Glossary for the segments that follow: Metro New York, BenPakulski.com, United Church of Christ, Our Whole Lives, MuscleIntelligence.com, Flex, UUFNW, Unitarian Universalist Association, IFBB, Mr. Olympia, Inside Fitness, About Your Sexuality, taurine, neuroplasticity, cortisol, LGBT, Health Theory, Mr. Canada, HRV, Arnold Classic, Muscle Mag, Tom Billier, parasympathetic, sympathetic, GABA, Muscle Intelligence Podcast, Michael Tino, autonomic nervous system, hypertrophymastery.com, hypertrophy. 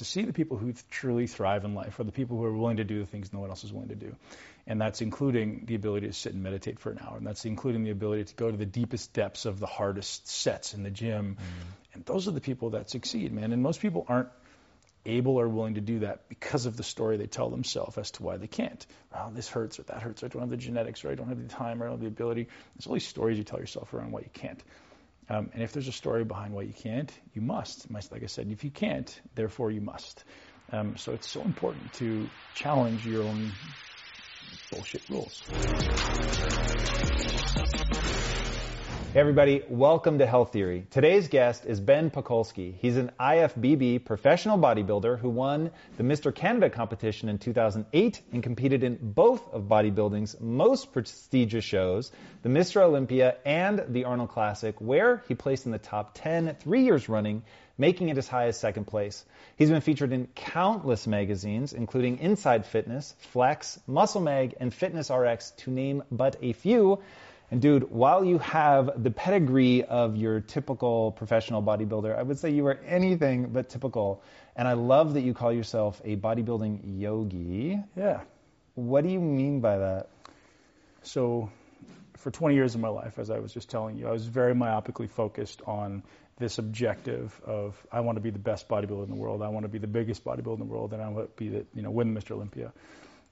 to see the people who truly thrive in life are the people who are willing to do the things no one else is willing to do. And that's including the ability to sit and meditate for an hour. And that's including the ability to go to the deepest depths of the hardest sets in the gym. Mm. And those are the people that succeed, man. And most people aren't able or willing to do that because of the story they tell themselves as to why they can't. Oh, this hurts or that hurts, or I don't have the genetics, or I don't have the time, or I don't have the ability. There's all these stories you tell yourself around why you can't. And if there's a story behind why you can't, you must. Like I said, if you can't, therefore you must. So it's so important to challenge your own bullshit rules. Hey everybody, welcome to Health Theory. Today's guest is Ben Pakulski. He's an IFBB professional bodybuilder who won the Mr. Canada competition in 2008 and competed in both of bodybuilding's most prestigious shows, the Mr. Olympia and the Arnold Classic, where he placed in the top 10 3 years running, making it as high as second place. He's been featured in countless magazines, including Inside Fitness, Flex, Muscle Mag, and Fitness RX, to name but a few. And dude, while you have the pedigree of your typical professional bodybuilder, I would say you are anything but typical. And I love that you call yourself a bodybuilding yogi. Yeah. What do you mean by that? So for 20 years of my life, as I was just telling you, I was very myopically focused on this objective of I want to be the best bodybuilder in the world. I want to be the biggest bodybuilder in the world. And I want to be the, win Mr. Olympia.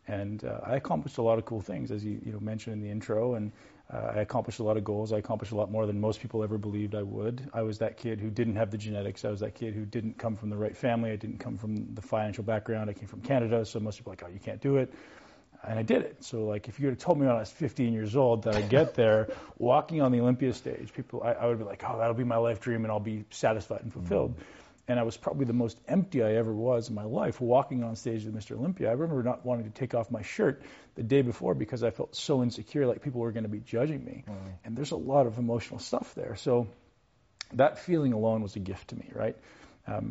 And I accomplished a lot of cool things, as you mentioned in the intro. And I accomplished a lot of goals. I accomplished a lot more than most people ever believed I would. I was that kid who didn't have the genetics. I was that kid who didn't come from the right family. I didn't come from the financial background. I came from Canada, so most people were like, oh, you can't do it. And I did it. So like, if you had told me when I was 15 years old that I'd get there, walking on the Olympia stage, I would be like, oh, that'll be my life dream and I'll be satisfied and fulfilled. Mm-hmm. And I was probably the most empty I ever was in my life, walking on stage with Mr. Olympia. I remember not wanting to take off my shirt the day before because I felt so insecure, like people were going to be judging me. Mm. And there's a lot of emotional stuff there. So that feeling alone was a gift to me, right?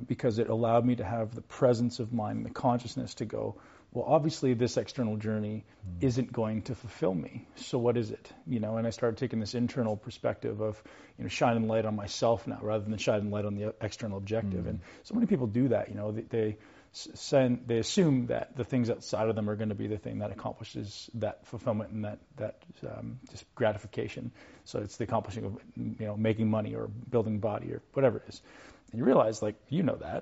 Because it allowed me to have the presence of mind, the consciousness to go, well, obviously this external journey isn't going to fulfill me. So what is it? And I started taking this internal perspective of, shining light on myself now rather than shining light on the external objective. Mm. And so many people do that. They assume that the things outside of them are going to be the thing that accomplishes that fulfillment and that just gratification. So it's the accomplishing of, making money or building body or whatever it is. And you realize, that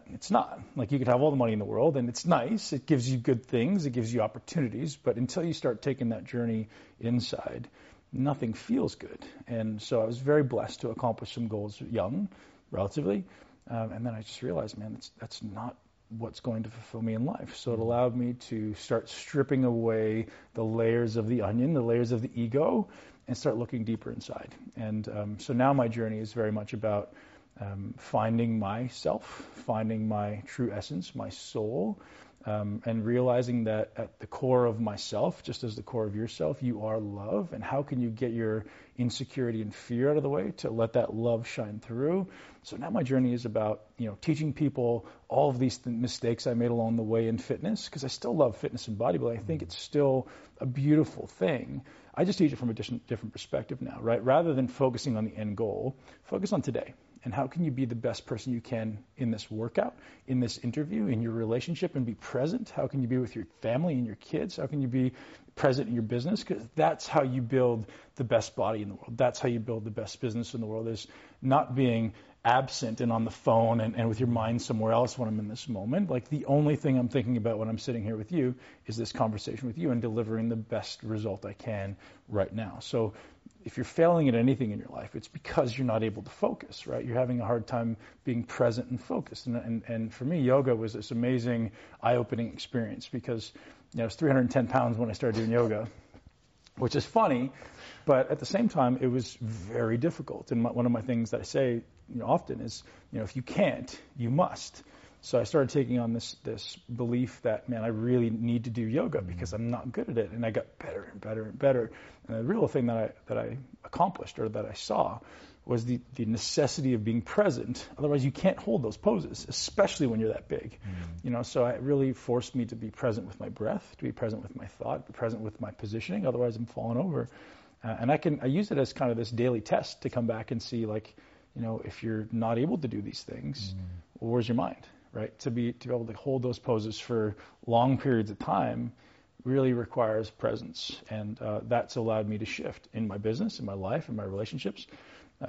it's not. You could have all the money in the world, and it's nice. It gives you good things. It gives you opportunities. But until you start taking that journey inside, nothing feels good. And so I was very blessed to accomplish some goals young, relatively. And then I just realized, man, that's not what's going to fulfill me in life. So it allowed me to start stripping away the layers of the onion, the layers of the ego, and start looking deeper inside. And so now my journey is very much about finding myself, finding my true essence, my soul, and realizing that at the core of myself, just as the core of yourself, you are love. And how can you get your insecurity and fear out of the way to let that love shine through? So now my journey is about, teaching people all of these mistakes I made along the way in fitness, because I still love fitness and bodybuilding. I think it's still a beautiful thing. I just teach it from a different perspective now, right? Rather than focusing on the end goal, focus on today. And how can you be the best person you can in this workout, in this interview, in your relationship, and be present? How can you be with your family and your kids? How can you be present in your business? Because that's how you build the best body in the world. That's how you build the best business in the world, is not being absent and on the phone and with your mind somewhere else when I'm in this moment. The only thing I'm thinking about when I'm sitting here with you is this conversation with you and delivering the best result I can right now. So if you're failing at anything in your life, it's because you're not able to focus, right? You're having a hard time being present and focused. And for me, yoga was this amazing eye-opening experience because I was 310 pounds when I started doing yoga, which is funny, but at the same time, it was very difficult. And one of my things that I say often is, if you can't, you must. So I started taking on this belief that, man, I really need to do yoga because I'm not good at it. And I got better and better and better. And the real thing that I accomplished or that I saw was the necessity of being present. Otherwise, you can't hold those poses, especially when you're that big. So it really forced me to be present with my breath, to be present with my thought, to be present with my positioning. Otherwise, I'm falling over. And I use it as kind of this daily test to come back and see, if you're not able to do these things, well, where's your mind? right? To be able to hold those poses for long periods of time really requires presence. And that's allowed me to shift in my business, in my life, in my relationships,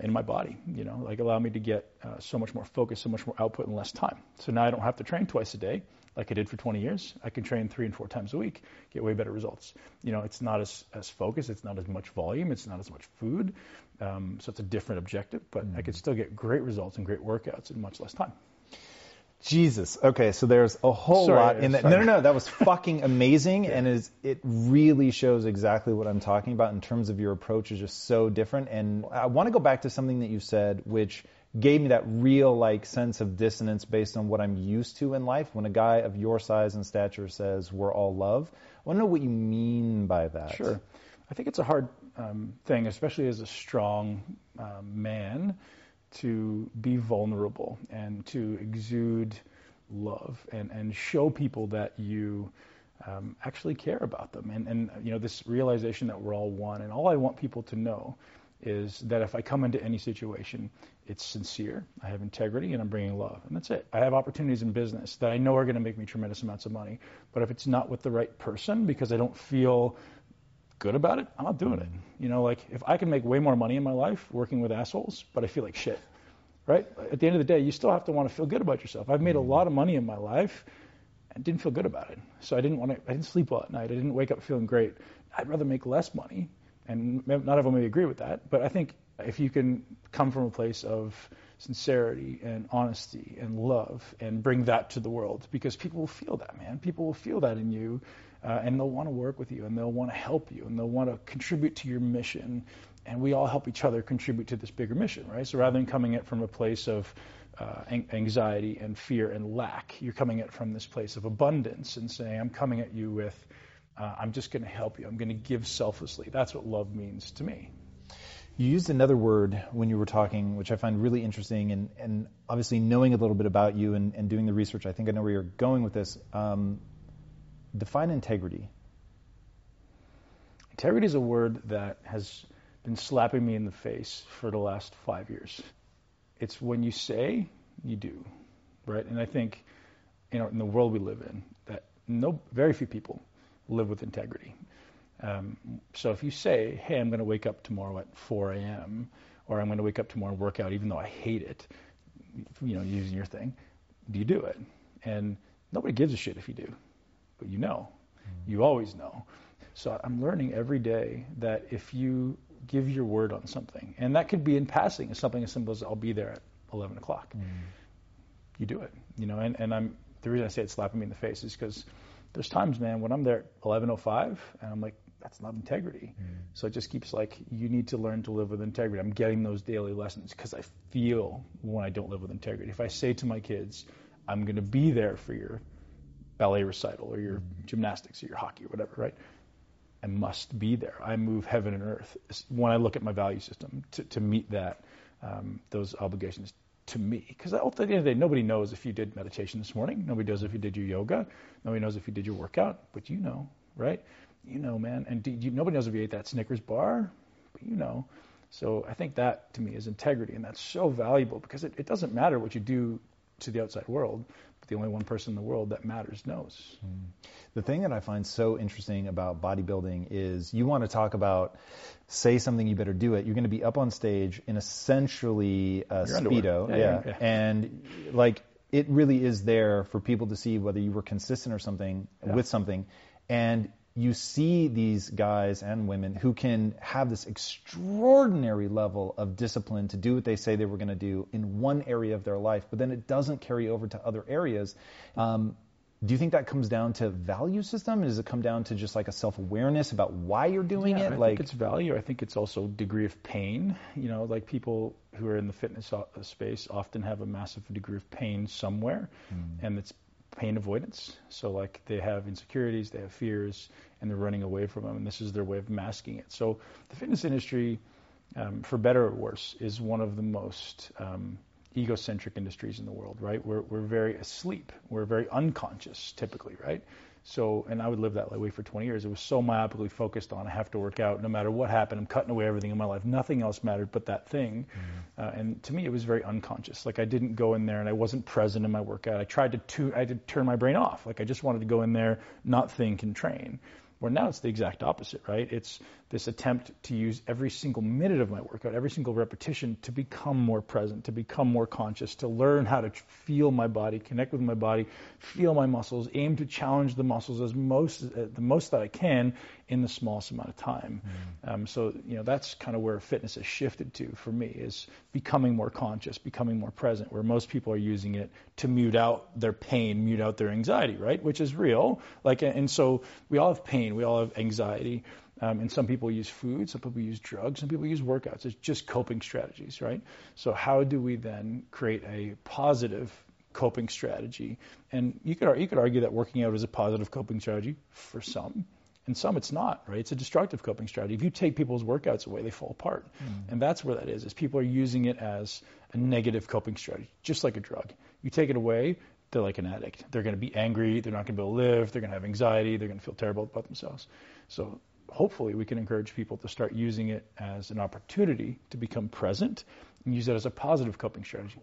in my body, like allow me to get so much more focus, so much more output in less time. So now I don't have to train twice a day like I did for 20 years. I can train 3 and 4 times a week, get way better results. It's not as focused, it's not as much volume, it's not as much food. So it's a different objective, but I could still get great results and great workouts in much less time. Jesus. Okay, so there's a whole lot in that. Sorry. No, that was fucking amazing, yeah. And it really shows exactly what I'm talking about in terms of your approach is just so different. And I want to go back to something that you said, which gave me that real sense of dissonance based on what I'm used to in life. When a guy of your size and stature says we're all love, I want to know what you mean by that. Sure. I think it's a hard thing, especially as a strong man, to be vulnerable and to exude love and show people that you actually care about them. And this realization that we're all one. And all I want people to know is that if I come into any situation, it's sincere, I have integrity, and I'm bringing love. And that's it. I have opportunities in business that I know are going to make me tremendous amounts of money. But if it's not with the right person because I don't feel good about it, I'm not doing it. If I can make way more money in my life working with assholes, but I feel like shit, right? At the end of the day, you still have to want to feel good about yourself. I've made a lot of money in my life and didn't feel good about it. So I didn't sleep well at night. I didn't wake up feeling great. I'd rather make less money, and not everyone may agree with that, but I think if you can come from a place of sincerity and honesty and love and bring that to the world, because people will feel that, man. People will feel that in you. And they'll want to work with you, and they'll want to help you, and they'll want to contribute to your mission. And we all help each other contribute to this bigger mission, right? So rather than coming at it from a place of anxiety and fear and lack, you're coming at it from this place of abundance and saying, I'm coming at you with, I'm just going to help you. I'm going to give selflessly. That's what love means to me. You used another word when you were talking, which I find really interesting, and obviously knowing a little bit about you and doing the research, I think I know where you're going with this. Define integrity. Integrity is a word that has been slapping me in the face for the last 5 years. It's when you say, you do, right? And I think, in the world we live in, that very few people live with integrity. So if you say, hey, I'm going to wake up tomorrow at 4 a.m., or I'm going to wake up tomorrow and work out, even though I hate it, using your thing, do you do it? And nobody gives a shit if you do. But you always know. So I'm learning every day that if you give your word on something, and that could be in passing, it's something as simple as I'll be there at 11 o'clock. You do it, and the reason I say it's slapping me in the face is because there's times, man, when I'm there at 11:05 and I'm like, that's not integrity. So it just keeps you need to learn to live with integrity. I'm getting those daily lessons because I feel when I don't live with integrity. If I say to my kids, I'm going to be there for your ballet recital or your gymnastics or your hockey or whatever, right? I must be there. I move heaven and earth when I look at my value system to meet that, those obligations to me. Because at the end of the day, nobody knows if you did meditation this morning. Nobody knows if you did your yoga. Nobody knows if you did your workout, but you know, right? You know, man. And nobody knows if you ate that Snickers bar, but you know. So I think that to me is integrity, and that's so valuable because it doesn't matter what you do to the outside world. The only one person in the world that matters knows. The thing that I find so interesting about bodybuilding is you want to talk about, say something, you better do it. You're going to be up on stage in essentially a Speedo. Yeah. And it really is there for people to see whether you were consistent or something with something. And you see these guys and women who can have this extraordinary level of discipline to do what they say they were going to do in one area of their life, but then it doesn't carry over to other areas. Do you think that comes down to value system? Does it come down to just a self-awareness about why you're doing it? I think it's value. I think it's also degree of pain. People who are in the fitness space often have a massive degree of pain somewhere, and it's pain avoidance. So they have insecurities, they have fears, and they're running away from them, and this is their way of masking it. So the fitness industry, for better or worse, is one of the most egocentric industries in the world, right? We're very asleep. We're very unconscious typically, right? So, and I would live that way for 20 years. It was so myopically focused on I have to work out no matter what happened. I'm cutting away everything in my life. Nothing else mattered but that thing. Mm-hmm. And to me, it was very unconscious. Like I didn't go in there and I wasn't present in my workout. I tried to turn my brain off. Like I just wanted to go in there, not think and train. Where now it's the exact opposite, right? It's this attempt to use every single minute of my workout, every single repetition to become more present, to become more conscious, to learn how to feel my body, connect with my body, feel my muscles, aim to challenge the muscles the most that I can in the smallest amount of time. Mm-hmm. So, you know, that's kind of where fitness has shifted to for me, is becoming more conscious, becoming more present, where most people are using it to mute out their pain, mute out their anxiety, right? Which is real. Like, and so we all have pain. We all have anxiety, and some people use food, some people use drugs, some people use workouts. It's just coping strategies, right? So how do we then create a positive coping strategy? And you could argue that working out is a positive coping strategy for some, and some it's not, right? It's a destructive coping strategy. If you take people's workouts away, they fall apart. Mm. And that's where that is people are using it as a negative coping strategy, just like a drug. You take it away, they're like an addict. They're going to be angry. They're not going to be able to live. They're going to have anxiety. They're going to feel terrible about themselves. So hopefully we can encourage people to start using it as an opportunity to become present and use it as a positive coping strategy.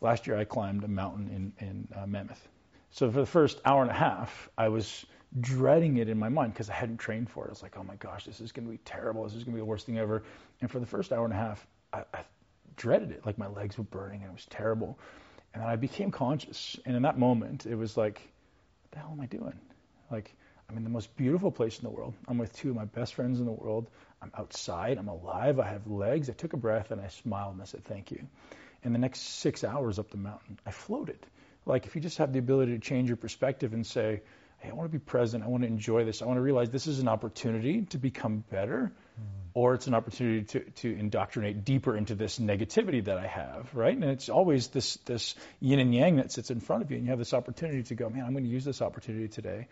Last year I climbed a mountain in Mammoth. So for the first hour and a half, I was dreading it in my mind because I hadn't trained for it. I was like, oh my gosh, this is going to be terrible. This is going to be the worst thing ever. And for the first hour and a half, I dreaded it. Like my legs were burning and it was terrible. And I became conscious, and in that moment, it was like, what the hell am I doing? Like, I'm in the most beautiful place in the world. I'm with two of my best friends in the world. I'm outside. I'm alive. I have legs. I took a breath, and I smiled, and I said, thank you. And the next 6 hours up the mountain, I floated. Like, if you just have the ability to change your perspective and say, hey, I want to be present. I want to enjoy this. I want to realize this is an opportunity to become better, or it's an opportunity to indoctrinate deeper into this negativity that I have, right? And it's always this yin and yang that sits in front of you, and you have this opportunity to go, man, I'm going to use this opportunity today,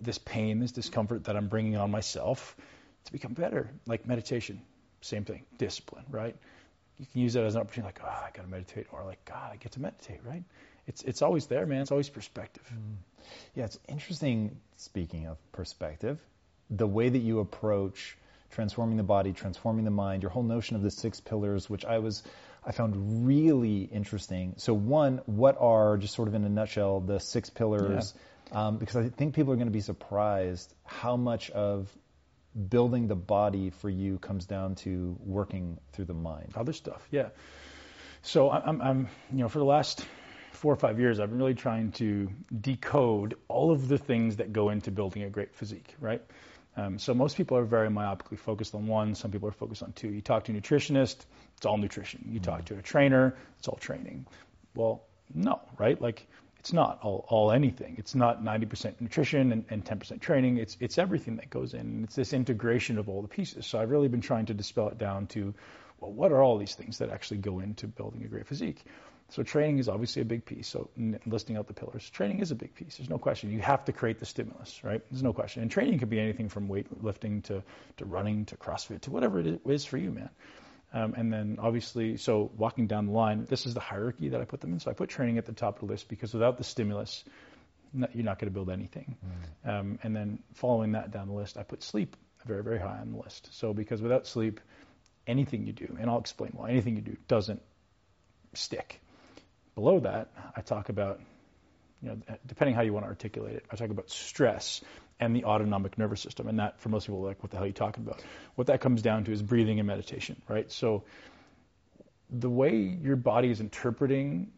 this pain, this discomfort that I'm bringing on myself to become better. Like meditation, same thing, discipline, right? You can use that as an opportunity, like, oh, I got to meditate, or like, God, I get to meditate, right? It's always there, man. It's always perspective. Yeah, it's interesting, speaking of perspective, the way that you approach transforming the body, transforming the mind, your whole notion of the 6 pillars, which I found really interesting. So one, what are, just sort of in a nutshell, the 6 pillars? Yeah. Because I think people are going to be surprised how much of building the body for you comes down to working through the mind. Other stuff, yeah. So I'm you know, for the last 4 or 5 years, I've been really trying to decode all of the things that go into building a great physique, right? So most people are very myopically focused on one. Some people are focused on two. You talk to a nutritionist, it's all nutrition. You talk to a trainer, it's all training. Well, no, right? Like it's not all anything. It's not 90% nutrition and 10% training. It's everything that goes in. And it's this integration of all the pieces. So I've really been trying to dispel it down to, well, what are all these things that actually go into building a great physique? So training is obviously a big piece. So listing out the pillars, training is a big piece. There's no question. You have to create the stimulus, right? There's no question. And training could be anything from weightlifting to running to CrossFit to whatever it is for you, man. And then obviously, so walking down the line, this is the hierarchy that I put them in. So I put training at the top of the list because without the stimulus, you're not going to build anything. Mm. And then following that down the list, I put sleep very, very high on the list. So because without sleep, anything you do, and I'll explain why, anything you do doesn't stick. Below that, I talk about, you know, depending how you want to articulate it, I talk about stress and the autonomic nervous system. And that, for most people, like, what the hell are you talking about? What that comes down to is breathing and meditation, right? So the way your body is interpreting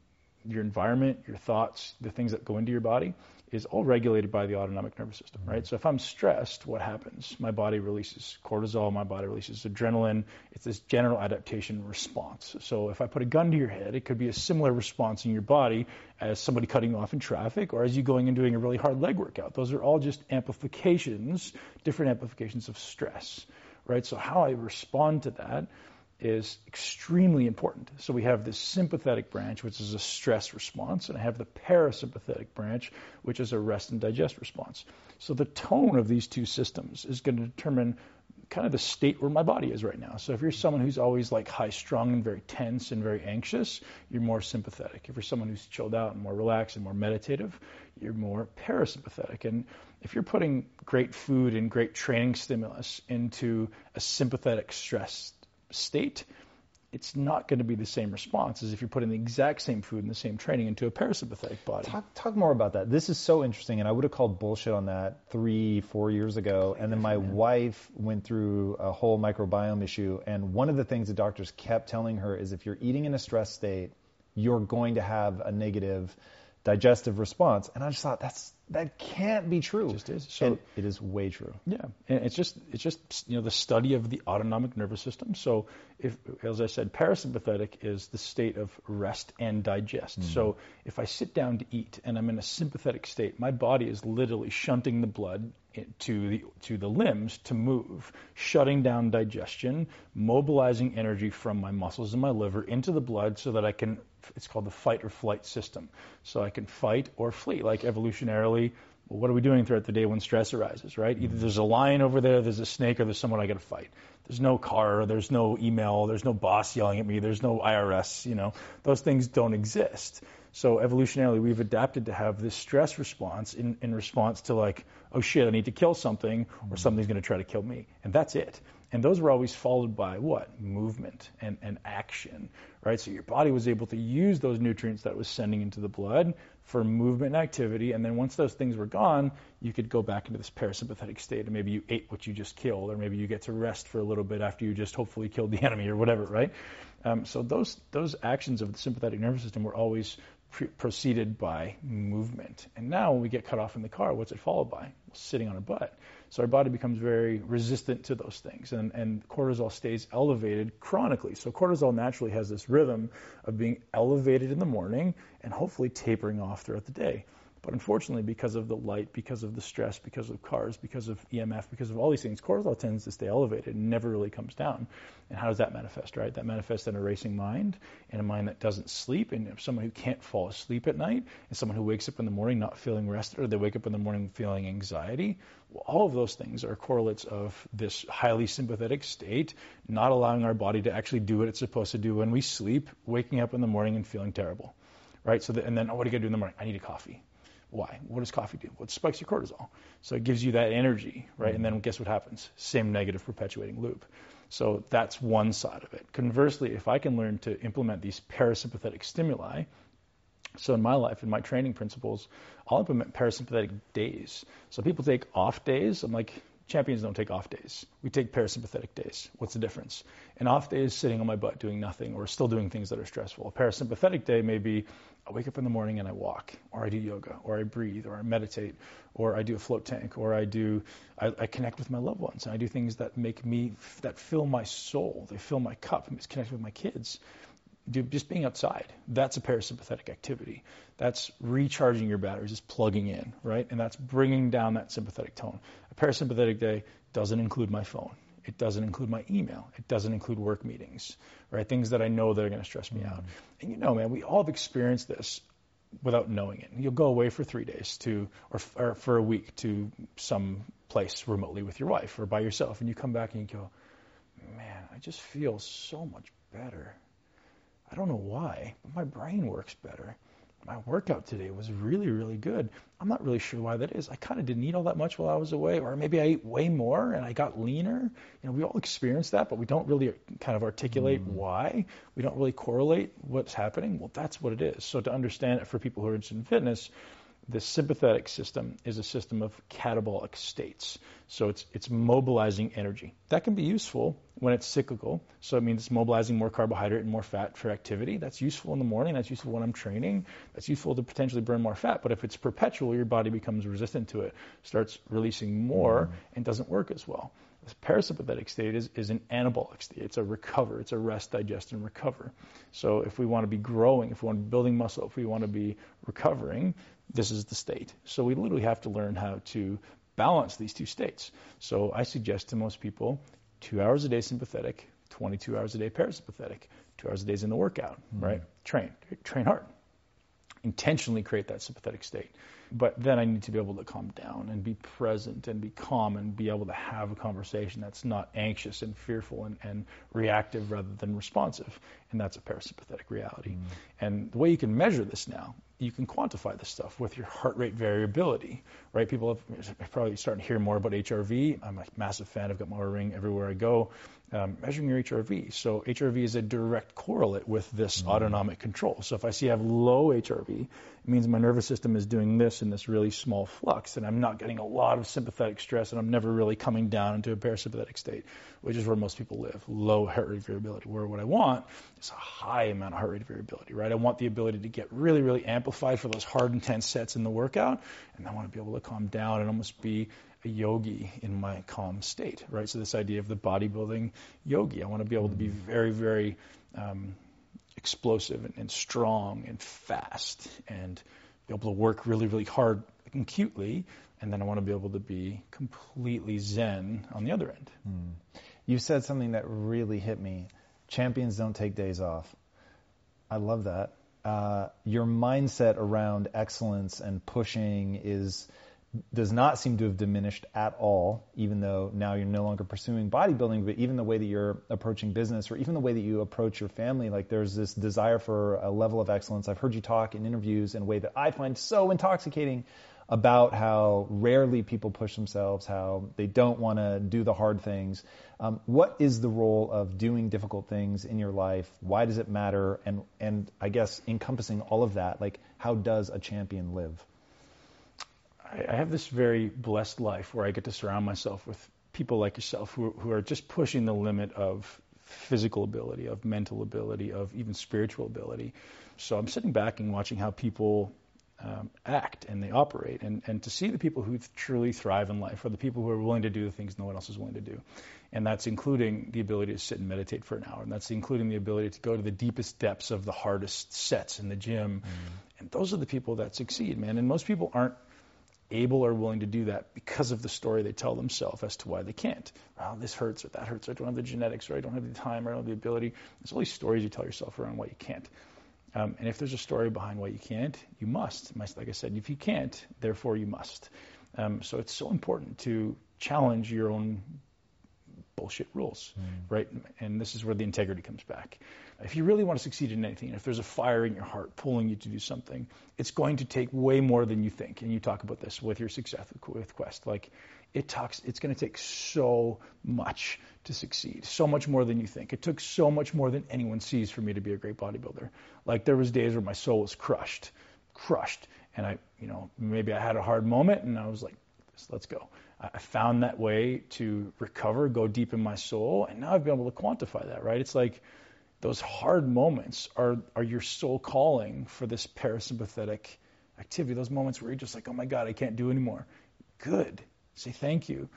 your environment, your thoughts, the things that go into your body is all regulated by the autonomic nervous system, right? So if I'm stressed, what happens? My body releases cortisol, my body releases adrenaline. It's this general adaptation response. So if I put a gun to your head, it could be a similar response in your body as somebody cutting you off in traffic or as you going and doing a really hard leg workout. Those are all just amplifications, different amplifications of stress, right? So how I respond to that is extremely important. So we have this sympathetic branch, which is a stress response, and I have the parasympathetic branch, which is a rest and digest response. So the tone of these two systems is going to determine kind of the state where my body is right now. So if you're someone who's always like high strung and very tense and very anxious, you're more sympathetic. If you're someone who's chilled out and more relaxed and more meditative, you're more parasympathetic. And if you're putting great food and great training stimulus into a sympathetic stress state, it's not going to be the same response as if you're putting the exact same food and the same training into a parasympathetic body. Talk more about that. This is so interesting, and I would have called bullshit on that 3-4 years ago. And then my wife went through a whole microbiome issue, and one of the things the doctors kept telling her is if you're eating in a stress state, you're going to have a negative digestive response. And I just thought that can't be true. It just is. So and it is way true. Yeah. And it's just the study of the autonomic nervous system. So if, as I said, parasympathetic is the state of rest and digest. Mm-hmm. So if I sit down to eat and I'm in a sympathetic state, my body is literally shunting the blood to the limbs to move, shutting down digestion, mobilizing energy from my muscles and my liver into the blood so that I can, it's called the fight or flight system. So I can fight or flee. Like evolutionarily, well, what are we doing throughout the day when stress arises, right? Either there's a lion over there, there's a snake, or there's someone I got to fight. There's no car, there's no email, there's no boss yelling at me, there's no IRS, those things don't exist. So evolutionarily, we've adapted to have this stress response in response to like, oh shit, I need to kill something or something's going to try to kill me. And that's it. And those were always followed by what? Movement and action, right? So your body was able to use those nutrients that it was sending into the blood for movement and activity. And then once those things were gone, you could go back into this parasympathetic state, and maybe you ate what you just killed, or maybe you get to rest for a little bit after you just hopefully killed the enemy or whatever, right? So those actions of the sympathetic nervous system were always preceded by movement. And now when we get cut off in the car, what's it followed by? Well, sitting on a butt. So our body becomes very resistant to those things, and cortisol stays elevated chronically. So cortisol naturally has this rhythm of being elevated in the morning and hopefully tapering off throughout the day. But unfortunately, because of the light, because of the stress, because of cars, because of EMF, because of all these things, cortisol tends to stay elevated and never really comes down. And how does that manifest, right? That manifests in a racing mind, in a mind that doesn't sleep, and someone who can't fall asleep at night, and someone who wakes up in the morning not feeling rested, or they wake up in the morning feeling anxiety. Well, all of those things are correlates of this highly sympathetic state, not allowing our body to actually do what it's supposed to do when we sleep, waking up in the morning and feeling terrible, right? And then, what do you gotta do in the morning? I need a coffee. Why? What does coffee do? Well, it spikes your cortisol. So it gives you that energy, right? And then guess what happens? Same negative perpetuating loop. So that's one side of it. Conversely, if I can learn to implement these parasympathetic stimuli, so in my life, in my training principles, I'll implement parasympathetic days. So people take off days. I'm like, champions don't take off days. We take parasympathetic days. What's the difference? An off day is sitting on my butt doing nothing or still doing things that are stressful. A parasympathetic day may be I wake up in the morning and I walk, or I do yoga, or I breathe, or I meditate, or I do a float tank, or I connect with my loved ones, and I do things that that fill my soul, they fill my cup. I'm just connected with my kids. Dude, just being outside, that's a parasympathetic activity. That's recharging your batteries, just plugging in, right? And that's bringing down that sympathetic tone. A parasympathetic day doesn't include my phone. It doesn't include my email. It doesn't include work meetings, right? Things that I know that are going to stress me out. And man, we all have experienced this without knowing it. You'll go away for 3 days or for a week to some place remotely with your wife or by yourself, and you come back and you go, man, I just feel so much better. I don't know why, but my brain works better. My workout today was really, really good. I'm not really sure why that is. I kind of didn't eat all that much while I was away, or maybe I ate way more and I got leaner. We all experience that, but we don't really kind of articulate why. We don't really correlate what's happening. Well, that's what it is. So to understand it for people who are interested in fitness, the sympathetic system is a system of catabolic states. So it's mobilizing energy. That can be useful when it's cyclical. So it means it's mobilizing more carbohydrate and more fat for activity. That's useful in the morning. That's useful when I'm training. That's useful to potentially burn more fat. But if it's perpetual, your body becomes resistant to it, starts releasing more and doesn't work as well. This parasympathetic state is an anabolic state. It's a recover. It's a rest, digest, and recover. So if we want to be growing, if we want to be building muscle, if we want to be recovering, this is the state. So we literally have to learn how to balance these two states. So I suggest to most people 2 hours a day sympathetic, 22 hours a day parasympathetic, 2 hours a day is in the workout, right? Train hard. Intentionally create that sympathetic state. But then I need to be able to calm down and be present and be calm and be able to have a conversation that's not anxious and fearful and reactive rather than responsive. And that's a parasympathetic reality. Mm. And the way you can measure this now, you can quantify this stuff with your heart rate variability, right? People are probably starting to hear more about HRV. I'm a massive fan. I've got my ring everywhere I go. Measuring your HRV. So HRV is a direct correlate with this autonomic control. So if I see I have low HRV, it means my nervous system is doing this in this really small flux, and I'm not getting a lot of sympathetic stress, and I'm never really coming down into a parasympathetic state, which is where most people live, low heart rate variability, where what I want is a high amount of heart rate variability, right? I want the ability to get really, really amplified for those hard, intense sets in the workout, and I want to be able to calm down and almost be a yogi in my calm state, right? So this idea of the bodybuilding yogi, I want to be able to be very, very explosive and strong and fast and be able to work really, really hard and acutely, and then I want to be able to be completely zen on the other end. Mm. You said something that really hit me. Champions don't take days off. I love that. Your mindset around excellence and pushing does not seem to have diminished at all, even though now you're no longer pursuing bodybuilding, but even the way that you're approaching business or even the way that you approach your family, like there's this desire for a level of excellence. I've heard you talk in interviews in a way that I find so intoxicating about how rarely people push themselves, how they don't want to do the hard things. What is the role of doing difficult things in your life? Why does it matter? And I guess encompassing all of that, like how does a champion live? I have this very blessed life where I get to surround myself with people like yourself who are just pushing the limit of physical ability, of mental ability, of even spiritual ability. So I'm sitting back and watching how people act and they operate, and to see the people who truly thrive in life are the people who are willing to do the things no one else is willing to do. And that's including the ability to sit and meditate for an hour, and that's including the ability to go to the deepest depths of the hardest sets in the gym. Mm. And those are the people that succeed, man. And most people aren't able or willing to do that because of the story they tell themselves as to why they can't. Well, this hurts or that hurts, or I don't have the genetics, or I don't have the time, or I don't have the ability. There's all these stories you tell yourself around why you can't. And if there's a story behind why you can't, you must. Like I said, if you can't, therefore you must. So it's so important to challenge your own bullshit rules, right? And this is where the integrity comes back. If you really want to succeed in anything, if there's a fire in your heart pulling you to do something, it's going to take way more than you think. And you talk about this with your success with Quest. Like it's going to take so much to succeed, so much more than you think. It took so much more than anyone sees for me to be a great bodybuilder. Like there was days where my soul was crushed. And I, maybe I had a hard moment and I was like, let's go. I found that way to recover, go deep in my soul, and now I've been able to quantify that, right? It's like those hard moments are your soul calling for this parasympathetic activity, those moments where you're just like, oh my God, I can't do anymore. Good. Say thank you.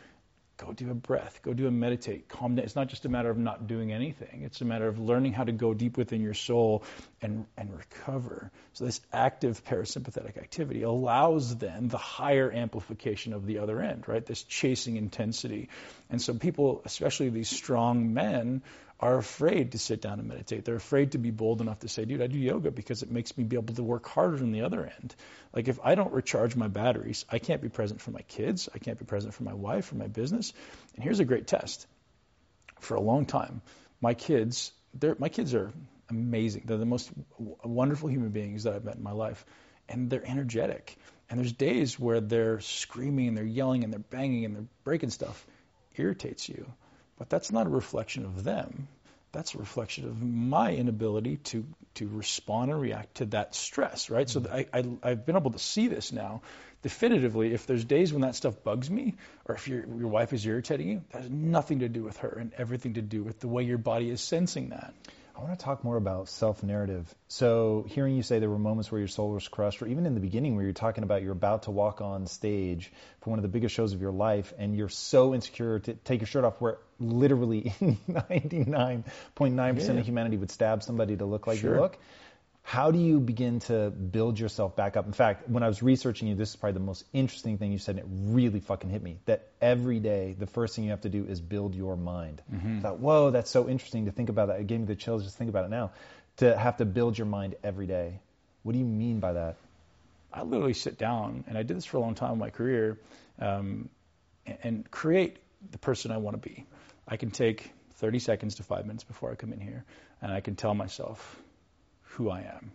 Go do a breath. Go do a meditate. Calm down. It's not just a matter of not doing anything. It's a matter of learning how to go deep within your soul and recover. So this active parasympathetic activity allows then the higher amplification of the other end, right? This chasing intensity. And so people, especially these strong men, are afraid to sit down and meditate. They're afraid to be bold enough to say, dude, I do yoga because it makes me be able to work harder on the other end. Like if I don't recharge my batteries, I can't be present for my kids. I can't be present for my wife or my business. And here's a great test. For a long time, my kids are amazing. They're the most wonderful human beings that I've met in my life. And they're energetic. And there's days where they're screaming and they're yelling and they're banging and they're breaking stuff. Irritates you. But that's not a reflection of them. That's a reflection of my inability to respond and react to that stress, right? Mm-hmm. So I've been able to see this now definitively. If there's days when that stuff bugs me, or if your wife is irritating you, that has nothing to do with her and everything to do with the way your body is sensing that. I want to talk more about self-narrative. So hearing you say there were moments where your soul was crushed, or even in the beginning where you're talking about you're about to walk on stage for one of the biggest shows of your life, and you're so insecure to take your shirt off, where literally 99.9% of humanity would stab somebody to look like you look. How do you begin to build yourself back up? In fact, when I was researching you, this is probably the most interesting thing you said, and it really fucking hit me, that every day, the first thing you have to do is build your mind. Mm-hmm. I thought, whoa, that's so interesting to think about that. It gave me the chills just think about it now, to have to build your mind every day. What do you mean by that? I literally sit down, and I did this for a long time in my career, and create the person I want to be. I can take 30 seconds to 5 minutes before I come in here, and I can tell myself who I am,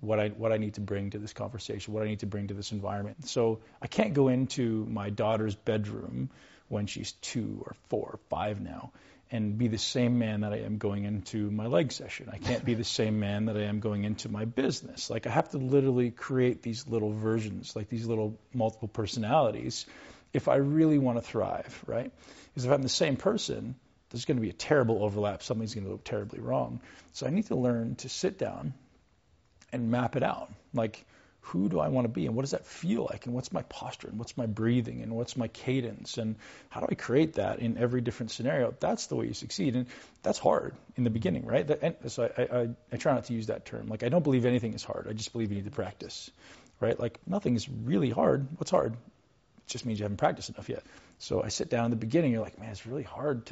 what I need to bring to this conversation, what I need to bring to this environment. So I can't go into my daughter's bedroom when she's 2 or 4 or 5 now and be the same man that I am going into my leg session. I can't be the same man that I am going into my business. Like, I have to literally create these little versions, like these little multiple personalities, if I really want to thrive, right? Because if I'm the same person, there's going to be a terrible overlap. Something's going to go terribly wrong. So I need to learn to sit down and map it out. Like, who do I want to be, and what does that feel like, and what's my posture, and what's my breathing, and what's my cadence, and how do I create that in every different scenario? That's the way you succeed, and that's hard in the beginning, right? So I try not to use that term. Like, I don't believe anything is hard. I just believe you need to practice, right? Like, nothing is really hard. What's hard? It just means you haven't practiced enough yet. So I sit down in the beginning, you're like, man, it's really hard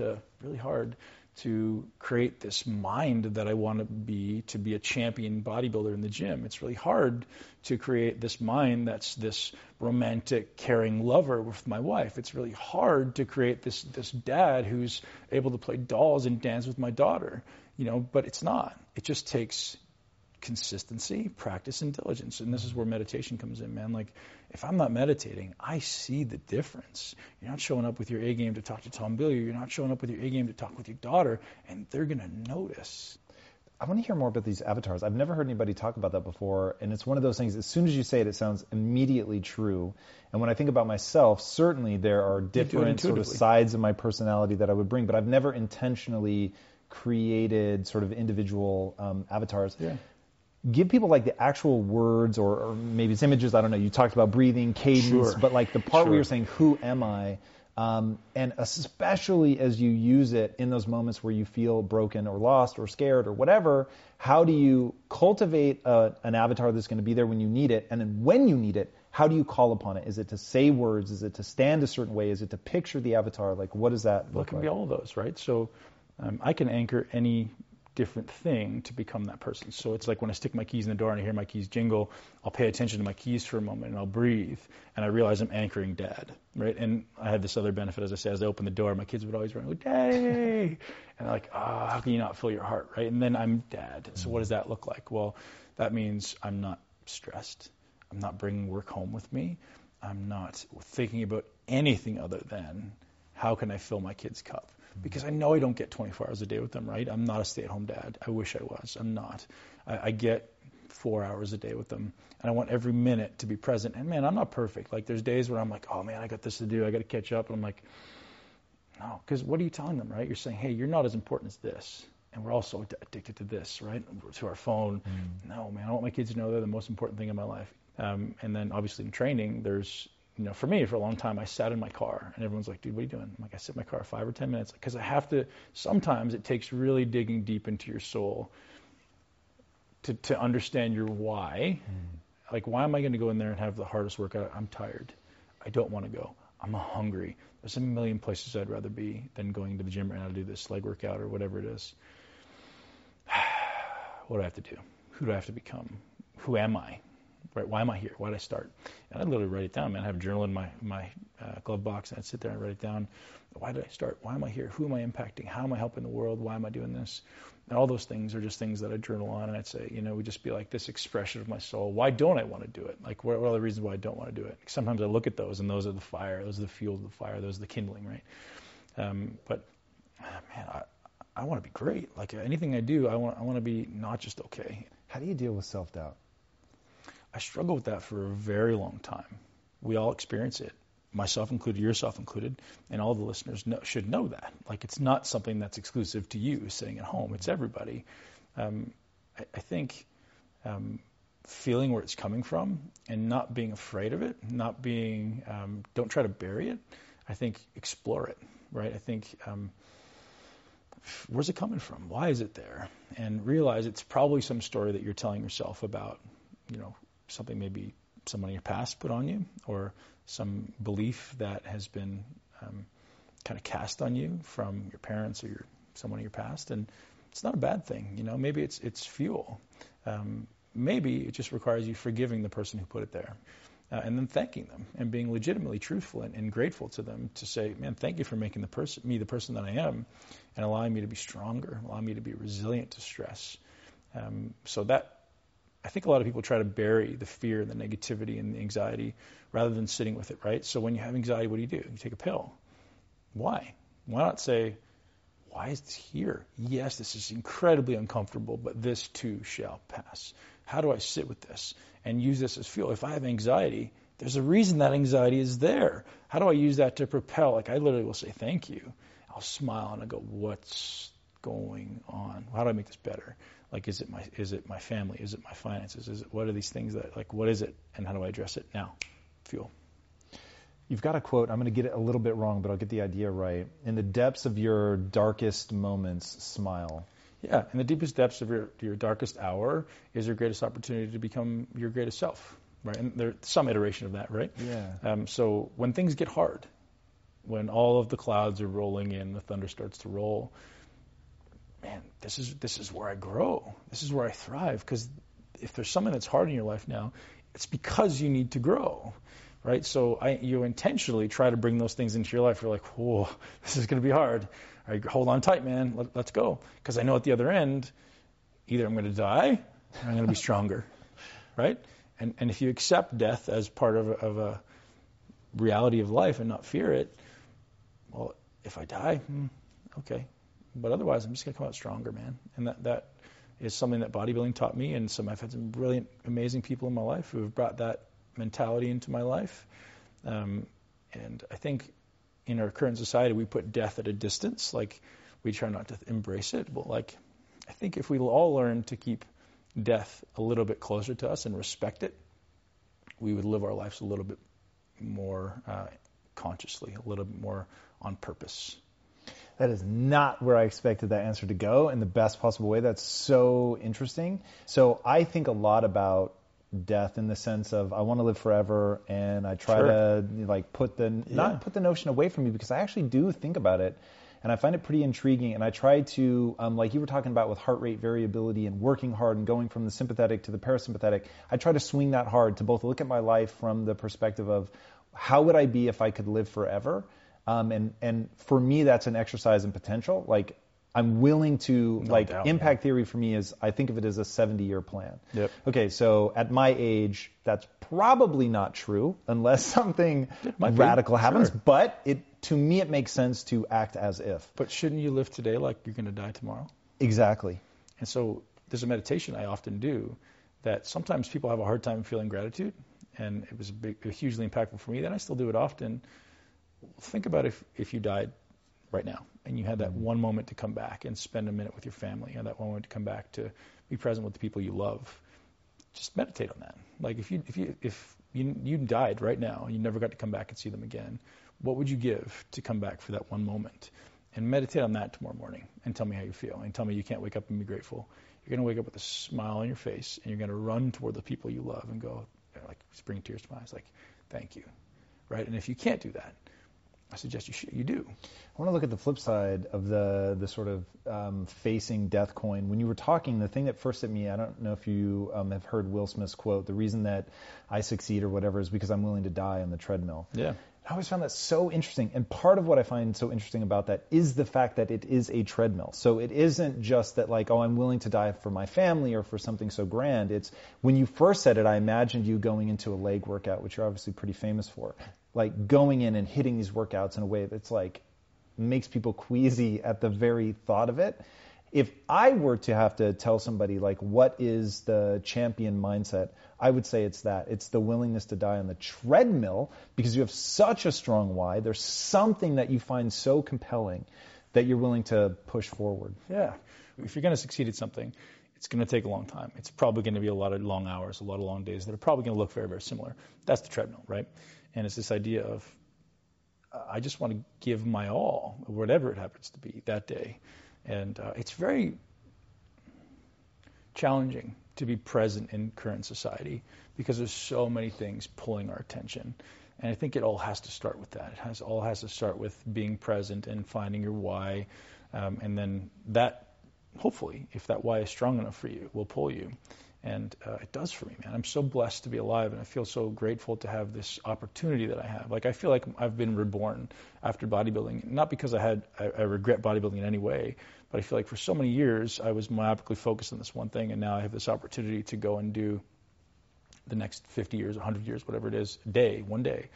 to create this mind that I want to be a champion bodybuilder in the gym. It's really hard to create this mind that's this romantic, caring lover with my wife. It's really hard to create this dad who's able to play dolls and dance with my daughter, you know, but it's not. It just takes consistency, practice, and diligence. And this is where meditation comes in, man. Like, if I'm not meditating, I see the difference. You're not showing up with your A game to talk to Tom Billier. You're not showing up with your A game to talk with your daughter, and they're going to notice. I want to hear more about these avatars. I've never heard anybody talk about that before, and it's one of those things, as soon as you say it, it sounds immediately true. And when I think about myself, certainly there are different sort of sides of my personality that I would bring, but I've never intentionally created sort of individual avatars. Yeah. Give people like the actual words or maybe it's images. I don't know. You talked about breathing, cadence, sure. But like the part sure. Where you're saying, who am I? And especially as you use it in those moments where you feel broken or lost or scared or whatever, how do you cultivate an avatar that's going to be there when you need it? And then when you need it, how do you call upon it? Is it to say words? Is it to stand a certain way? Is it to picture the avatar? Like, what does that look like? It can be all of those, right? So I can anchor any different thing to become that person. So it's like when I stick my keys in the door and I hear my keys jingle, I'll pay attention to my keys for a moment and I'll breathe. And I realize I'm anchoring dad, right? And I had this other benefit, as I say, as I open the door, my kids would always run, daddy. And they're like, how can you not feel your heart, right? And then I'm dad. So what does that look like? Well, that means I'm not stressed. I'm not bringing work home with me. I'm not thinking about anything other than how can I fill my kids' cup? Because I know I don't get 24 hours a day with them, right? I'm not a stay-at-home dad. I wish I was. I'm not. I get 4 hours a day with them, and I want every minute to be present. And, man, I'm not perfect. Like, there's days where I'm like, oh, man, I got this to do. I got to catch up. And I'm like, no, because what are you telling them, right? You're saying, hey, you're not as important as this, and we're all so addicted to this, right, to our phone. Mm. No, man, I want my kids to know they're the most important thing in my life. And then, obviously, in training, there's – you know, for me, for a long time, I sat in my car, and everyone's like, dude, what are you doing? I'm like, I sit in my car 5 or 10 minutes, because I have to. Sometimes it takes really digging deep into your soul to understand your why. Mm. Like, why am I going to go in there and have the hardest workout? I'm tired. I don't want to go. I'm hungry. There's a million places I'd rather be than going to the gym right now to do this leg workout or whatever it is. What do I have to do? Who do I have to become? Who am I? Right? Why am I here? Why did I start? And I literally write it down, man. I have a journal in my glove box, and I'd sit there and write it down. Why did I start? Why am I here? Who am I impacting? How am I helping the world? Why am I doing this? And all those things are just things that I journal on, and I'd say, you know, would just be like this expression of my soul. Why don't I want to do it? Like, what are the reasons why I don't want to do it? Sometimes I look at those, and those are the fire. Those are the fuel of the fire. Those are the kindling, right? But, man, I want to be great. Like, anything I do, I want to be not just okay. How do you deal with self-doubt? I struggled with that for a very long time. We all experience it, myself included, yourself included, and all the listeners should know that. Like, it's not something that's exclusive to you sitting at home. It's everybody. I think feeling where it's coming from and not being afraid of it, don't try to bury it. I think explore it, right? I think where's it coming from? Why is it there? And realize it's probably some story that you're telling yourself about, you know, something maybe someone in your past put on you, or some belief that has been kind of cast on you from your parents or someone in your past. And it's not a bad thing. You know, maybe it's fuel. Maybe it just requires you forgiving the person who put it there. And then thanking them and being legitimately truthful and grateful to them to say, man, thank you for making me the person that I am and allowing me to be stronger, allowing me to be resilient to stress. So that, I think a lot of people try to bury the fear and the negativity and the anxiety rather than sitting with it, right? So when you have anxiety, what do? You take a pill. Why? Why not say, why is this here? Yes, this is incredibly uncomfortable, but this too shall pass. How do I sit with this and use this as fuel? If I have anxiety, there's a reason that anxiety is there. How do I use that to propel? Like, I literally will say, thank you. I'll smile and I'll go, what's going on? How do I make this better? Like, is it my family? Is it my finances? What are these things that, like, what is it? And how do I address it now? Fuel. You've got a quote, I'm going to get it a little bit wrong, but I'll get the idea right. In the depths of your darkest moments, smile. Yeah, in the deepest depths of your darkest hour is your greatest opportunity to become your greatest self, right? And there's some iteration of that, right? Yeah. So when things get hard, when all of the clouds are rolling in, the thunder starts to roll, man, this is where I grow. This is where I thrive, because if there's something that's hard in your life now, it's because you need to grow. Right? So you intentionally try to bring those things into your life. You're like, whoa, this is going to be hard. All right, hold on tight, man. Let's go. Because I know at the other end, either I'm going to die or I'm going to be stronger. Right? And if you accept death as part of a reality of life and not fear it, well, if I die, okay. But otherwise, I'm just going to come out stronger, man. And that is something that bodybuilding taught me. And I've had some brilliant, amazing people in my life who have brought that mentality into my life. And I think in our current society, we put death at a distance. Like, we try not to embrace it. But, like, I think if we all learn to keep death a little bit closer to us and respect it, we would live our lives a little bit more consciously, a little bit more on purpose. That is not where I expected that answer to go in the best possible way. That's so interesting. So I think a lot about death in the sense of I want to live forever, and I try to put the notion away from me, because I actually do think about it and I find it pretty intriguing. And I try to, like you were talking about with heart rate variability and working hard and going from the sympathetic to the parasympathetic, I try to swing that hard to both look at my life from the perspective of how would I be if I could live forever, and for me that's an exercise in potential. Like, I'm willing to, impact theory for me is, I think of it as a 70-year plan. Yep. Okay, so at my age, that's probably not true unless something radical happens. Sure. But to me, it makes sense to act as if. But shouldn't you live today like you're going to die tomorrow? Exactly. And so there's a meditation I often do that sometimes people have a hard time feeling gratitude, and it was hugely impactful for me. Then I still do it often. Think about if you died right now, and you had that one moment to come back and spend a minute with your family, and that one moment to come back to be present with the people you love. Just meditate on that. Like, if you died right now and you never got to come back and see them again, what would you give to come back for that one moment? And meditate on that tomorrow morning and tell me how you feel, and tell me you can't wake up and be grateful. You're going to wake up with a smile on your face, and you're going to run toward the people you love and go, bring tears to my eyes, like, thank you, right? And if you can't do that, I suggest you do. I want to look at the flip side of the sort of facing death coin. When you were talking, the thing that first hit me, I don't know if you have heard Will Smith's quote, the reason that I succeed or whatever is because I'm willing to die on the treadmill. Yeah. I always found that so interesting. And part of what I find so interesting about that is the fact that it is a treadmill. So it isn't just that, like, oh, I'm willing to die for my family or for something so grand. It's, when you first said it, I imagined you going into a leg workout, which you're obviously pretty famous for, like going in and hitting these workouts in a way that's like makes people queasy at the very thought of it. If I were to have to tell somebody, like, what is the champion mindset, I would say it's that. It's the willingness to die on the treadmill, because you have such a strong why. There's something that you find so compelling that you're willing to push forward. Yeah. If you're going to succeed at something, it's going to take a long time. It's probably going to be a lot of long hours, a lot of long days that are probably going to look very, very similar. That's the treadmill, right? And it's this idea of, I just want to give my all, whatever it happens to be that day. And it's very challenging to be present in current society because there's so many things pulling our attention. And I think it all has to start with that. It all has to start with being present and finding your why. And then that, hopefully, if that why is strong enough for you, will pull you. And it does for me, man. I'm so blessed to be alive, and I feel so grateful to have this opportunity that I have. Like, I feel like I've been reborn after bodybuilding. Not because I regret bodybuilding in any way, but I feel like for so many years I was myopically focused on this one thing, and now I have this opportunity to go and do the next 50 years, 100 years, whatever it is, one day,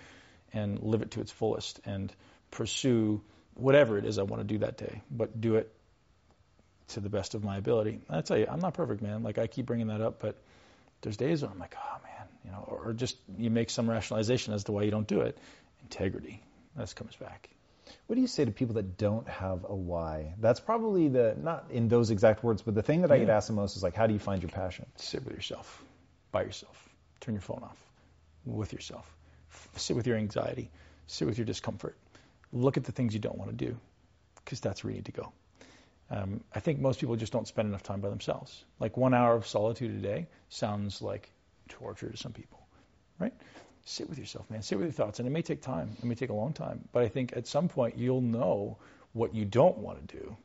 and live it to its fullest and pursue whatever it is I want to do that day, but do it to the best of my ability. And I tell you, I'm not perfect, man. Like, I keep bringing that up, but there's days when I'm like, oh man, you know, or just you make some rationalization as to why you don't do it. Integrity, that comes back. What do you say to people that don't have a why? That's probably the, not in those exact words, but the thing that I get asked the most is like, how do you find your passion? Sit with yourself, by yourself, turn your phone off, with yourself, sit with your anxiety, sit with your discomfort, look at the things you don't want to do, because that's where you need to go. I think most people just don't spend enough time by themselves. Like, 1 hour of solitude a day sounds like torture to some people, right? Sit with yourself, man. Sit with your thoughts. And it may take time. It may take a long time. But I think at some point you'll know what you don't want to do,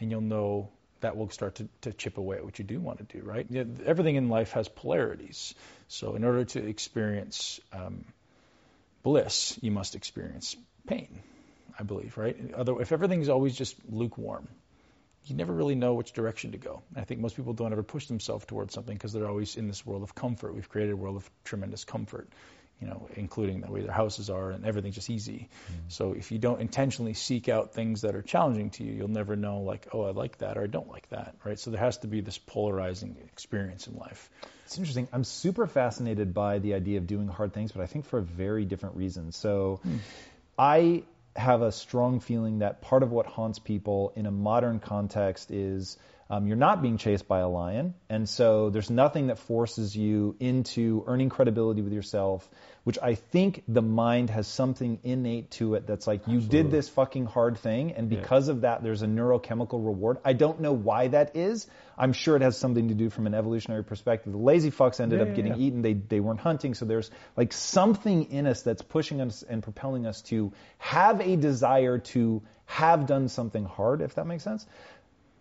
and you'll know that will start to chip away at what you do want to do, right? You know, everything in life has polarities. So in order to experience bliss, you must experience pain, I believe, right? If everything's always just lukewarm, you never really know which direction to go. And I think most people don't ever push themselves towards something because they're always in this world of comfort. We've created a world of tremendous comfort, you know, including the way their houses are and everything's just easy. Mm-hmm. So if you don't intentionally seek out things that are challenging to you, you'll never know, like, oh, I like that or I don't like that, right? So there has to be this polarizing experience in life. It's interesting. I'm super fascinated by the idea of doing hard things, but I think for a very different reason. So I have a strong feeling that part of what haunts people in a modern context is you're not being chased by a lion. And so there's nothing that forces you into earning credibility with yourself, which I think the mind has something innate to it that's like, you did this fucking hard thing, and because of that, there's a neurochemical reward. I don't know why that is. I'm sure it has something to do from an evolutionary perspective. The lazy fucks ended up getting eaten. They weren't hunting. So there's like something in us that's pushing us and propelling us to have a desire to have done something hard, if that makes sense.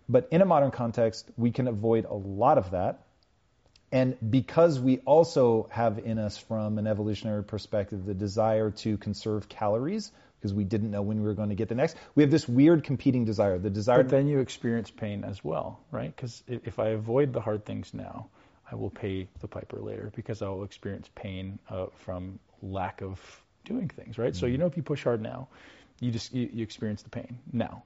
But in a modern context, we can avoid a lot of that. And because we also have in us, from an evolutionary perspective, the desire to conserve calories, because we didn't know when we were going to get the next, we have this weird competing desire. But then you experience pain as well, right? Because if I avoid the hard things now, I will pay the piper later, because I will experience pain from lack of doing things, right? Mm-hmm. So, you know, if you push hard now, you experience the pain now.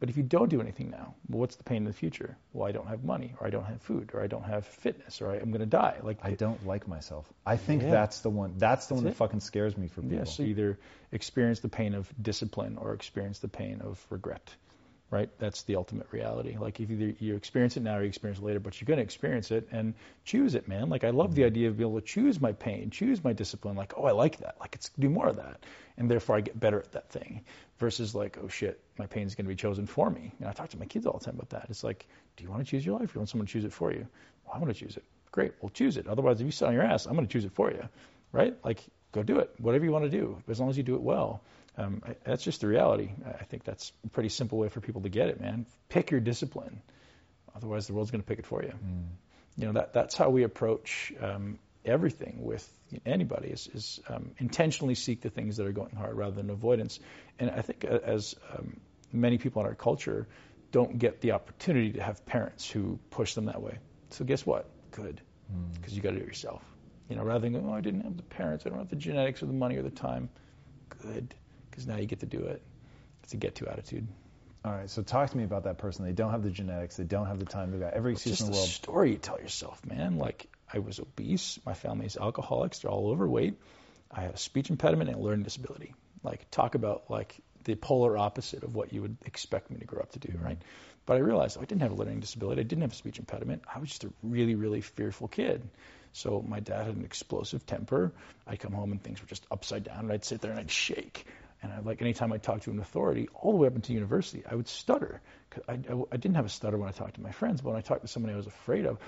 But if you don't do anything now, well, what's the pain in the future? Well, I don't have money, or I don't have food, or I don't have fitness, or I'm going to die. Like, I don't like myself. I think that's the one. That's the one that fucking scares me for people. Yeah, so either experience the pain of discipline or experience the pain of regret, right? That's the ultimate reality. Like, if either you experience it now or you experience it later, but you're going to experience it, and choose it, man. Like, I love the idea of being able to choose my pain, choose my discipline. Like, oh, I like that. Like, let's do more of that. And therefore I get better at that thing. Versus like, oh shit, my pain's going to be chosen for me. And I talk to my kids all the time about that. It's like, do you want to choose your life? Or do you want someone to choose it for you? Well, I want to choose it. Great, well, choose it. Otherwise, if you sit on your ass, I'm going to choose it for you, right? Like, go do it. Whatever you want to do, as long as you do it well. That's just the reality. I think that's a pretty simple way for people to get it, man. Pick your discipline. Otherwise, the world's going to pick it for you. Mm. You know, that's how we approach everything with anybody, is intentionally seek the things that are going hard rather than avoidance. And I think as many people in our culture don't get the opportunity to have parents who push them that way. So guess what? Good. Because you got to do it yourself. You know, rather than going, oh, I didn't have the parents, I don't have the genetics or the money or the time. Good. Because now you get to do it. It's a get-to attitude. All right, so talk to me about that person. They don't have the genetics. They don't have the time. They've got every excuse in the world. Just the story you tell yourself, man. Like, I was obese. My family's alcoholics. They're all overweight. I had a speech impediment and a learning disability. Like, talk about, like, the polar opposite of what you would expect me to grow up to do, right? But I realized, oh, I didn't have a learning disability. I didn't have a speech impediment. I was just a really, really fearful kid. So my dad had an explosive temper. I'd come home and things were just upside down, and I'd sit there and I'd shake. And I, like, anytime I talked to an authority, all the way up into university, I would stutter. I didn't have a stutter when I talked to my friends, but when I talked to somebody I was afraid of,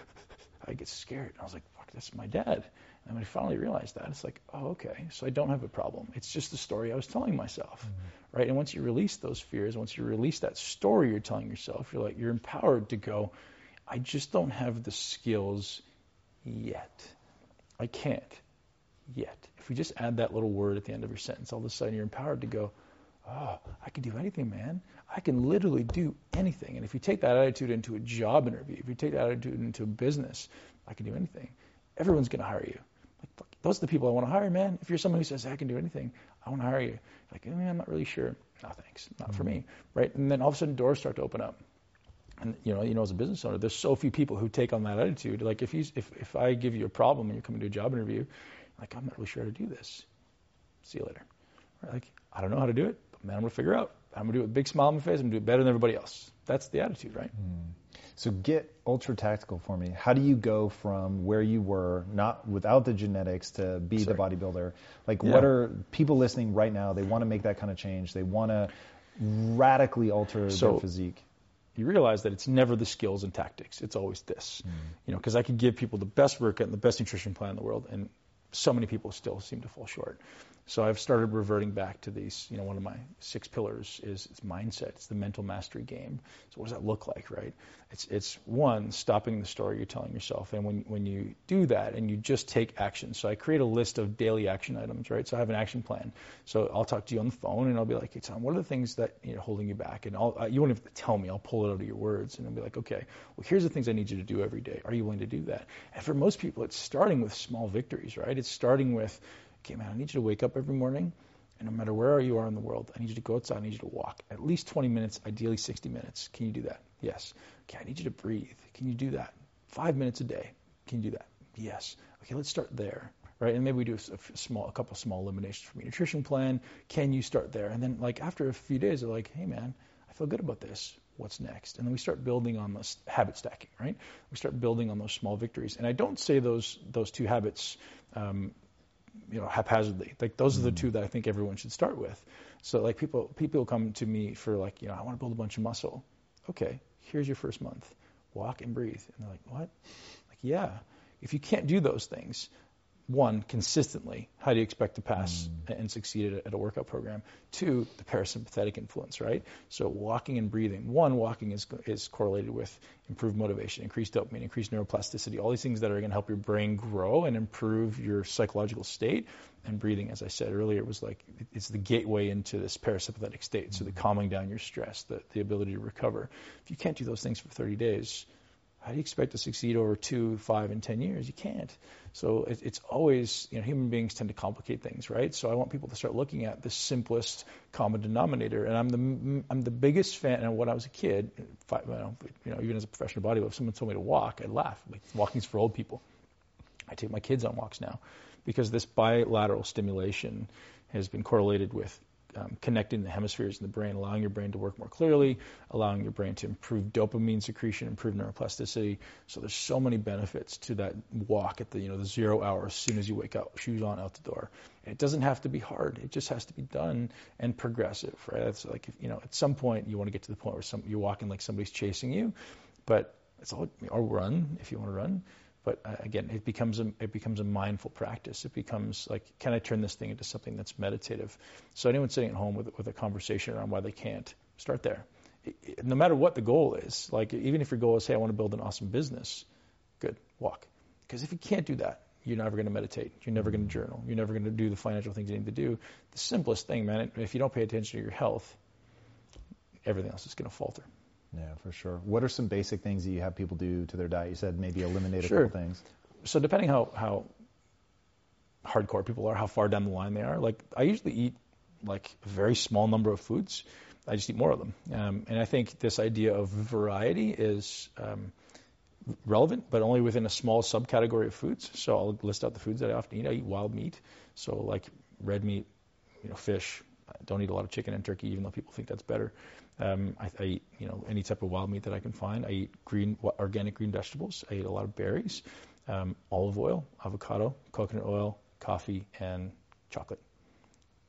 I'd get scared. And I was like, fuck, that's my dad. And when I finally realized that, it's like, oh, okay, so I don't have a problem. It's just the story I was telling myself, right? And once you release those fears, once you release that story you're telling yourself, you're empowered to go, I just don't have the skills yet. I can't yet. If you just add that little word at the end of your sentence, all of a sudden you're empowered to go, oh, I can do anything, man. I can literally do anything. And if you take that attitude into a job interview, if you take that attitude into a business, I can do anything, everyone's going to hire you. Like, fuck, those are the people I want to hire, man. If you're someone who says, I can do anything, I want to hire you. Like, I'm not really sure. No, thanks. Not for me, right? And then all of a sudden doors start to open up. And you know, as a business owner, there's so few people who take on that attitude. Like if I give you a problem and you're coming to a job interview, like, I'm not really sure how to do this. See you later. Right? Like, I don't know how to do it, but man, I'm going to figure out. I'm going to do it with a big smile on my face. I'm going to do it better than everybody else. That's the attitude, right? So get ultra tactical for me. How do you go from where you were, not without the genetics, to be the bodybuilder? Like, what are people listening right now? They want to make that kind of change. They want to radically alter their physique. You realize that it's never the skills and tactics. It's always this, you know, because I could give people the best workout and the best nutrition plan in the world, and so many people still seem to fall short. So I've started reverting back to these, you know, one of my 6 pillars is it's mindset. It's the mental mastery game. So what does that look like, right? It's one, stopping the story you're telling yourself. And when you do that and you just take action. So I create a list of daily action items, right? So I have an action plan. So I'll talk to you on the phone and I'll be like, hey, Tom, what are the things that, you know, holding you back? And you won't have to tell me, I'll pull it out of your words. And I'll be like, okay, well, here's the things I need you to do every day. Are you willing to do that? And for most people, it's starting with small victories, right? It's starting with, okay, man, I need you to wake up every morning, and no matter where you are in the world, I need you to go outside, I need you to walk at least 20 minutes, ideally 60 minutes. Can you do that? Yes. Okay, I need you to breathe. Can you do that? 5 minutes a day. Can you do that? Yes. Okay, let's start there, right? And maybe we do a couple small eliminations from your nutrition plan. Can you start there? And then, like, after a few days, they're like, hey, man, I feel good about this. What's next? And then we start building on this habit stacking, right? We start building on those small victories. And I don't say those two habits, you know, haphazardly. Like, those are the two that I think everyone should start with. So, like, people come to me for, like, you know, I want to build a bunch of muscle. Okay, here's your first month. Walk and breathe. And they're like, what? Like, yeah. If you can't do those things, one, consistently, how do you expect to pass and succeed at a workout program? Two, the parasympathetic influence, right? So walking and breathing. One, walking is correlated with improved motivation, increased dopamine, increased neuroplasticity, all these things that are going to help your brain grow and improve your psychological state. And breathing, as I said earlier, was like, it's the gateway into this parasympathetic state. So the calming down your stress, the ability to recover. If you can't do those things for 30 days, how do you expect to succeed over 2, 5, and 10 years? You can't. So it's always, you know, human beings tend to complicate things, right? So I want people to start looking at the simplest common denominator. And I'm the biggest fan. And when I was a kid, even as a professional bodybuilder, if someone told me to walk, I'd laugh. Like, walking's for old people. I take my kids on walks now because this bilateral stimulation has been correlated with connecting the hemispheres in the brain, allowing your brain to work more clearly, allowing your brain to improve dopamine secretion, improve neuroplasticity. So there's so many benefits to that walk at the 0 hour as soon as you wake up, shoes on, out the door. And it doesn't have to be hard. It just has to be done and progressive, right? That's like, at some point you want to get to the point where you're walking like somebody's chasing you, but it's all, or run if you want to run. But again, it becomes a mindful practice. It becomes like, can I turn this thing into something that's meditative? So anyone sitting at home with a conversation around why they can't, start there. No matter what the goal is, like, even if your goal is, hey, I want to build an awesome business, good, walk. Because if you can't do that, you're never going to meditate. You're never going to journal. You're never going to do the financial things you need to do. The simplest thing, man, if you don't pay attention to your health, everything else is going to falter. Yeah, for sure. What are some basic things that you have people do to their diet? You said maybe eliminate a couple things. So depending how hardcore people are, how far down the line they are, like, I usually eat like a very small number of foods. I just eat more of them. And I think this idea of variety is relevant, but only within a small subcategory of foods. So I'll list out the foods that I often eat. I eat wild meat. So like red meat, fish. I don't eat a lot of chicken and turkey, even though people think that's better. I eat, any type of wild meat that I can find. I eat organic green vegetables. I eat a lot of berries, olive oil, avocado, coconut oil, coffee, and chocolate.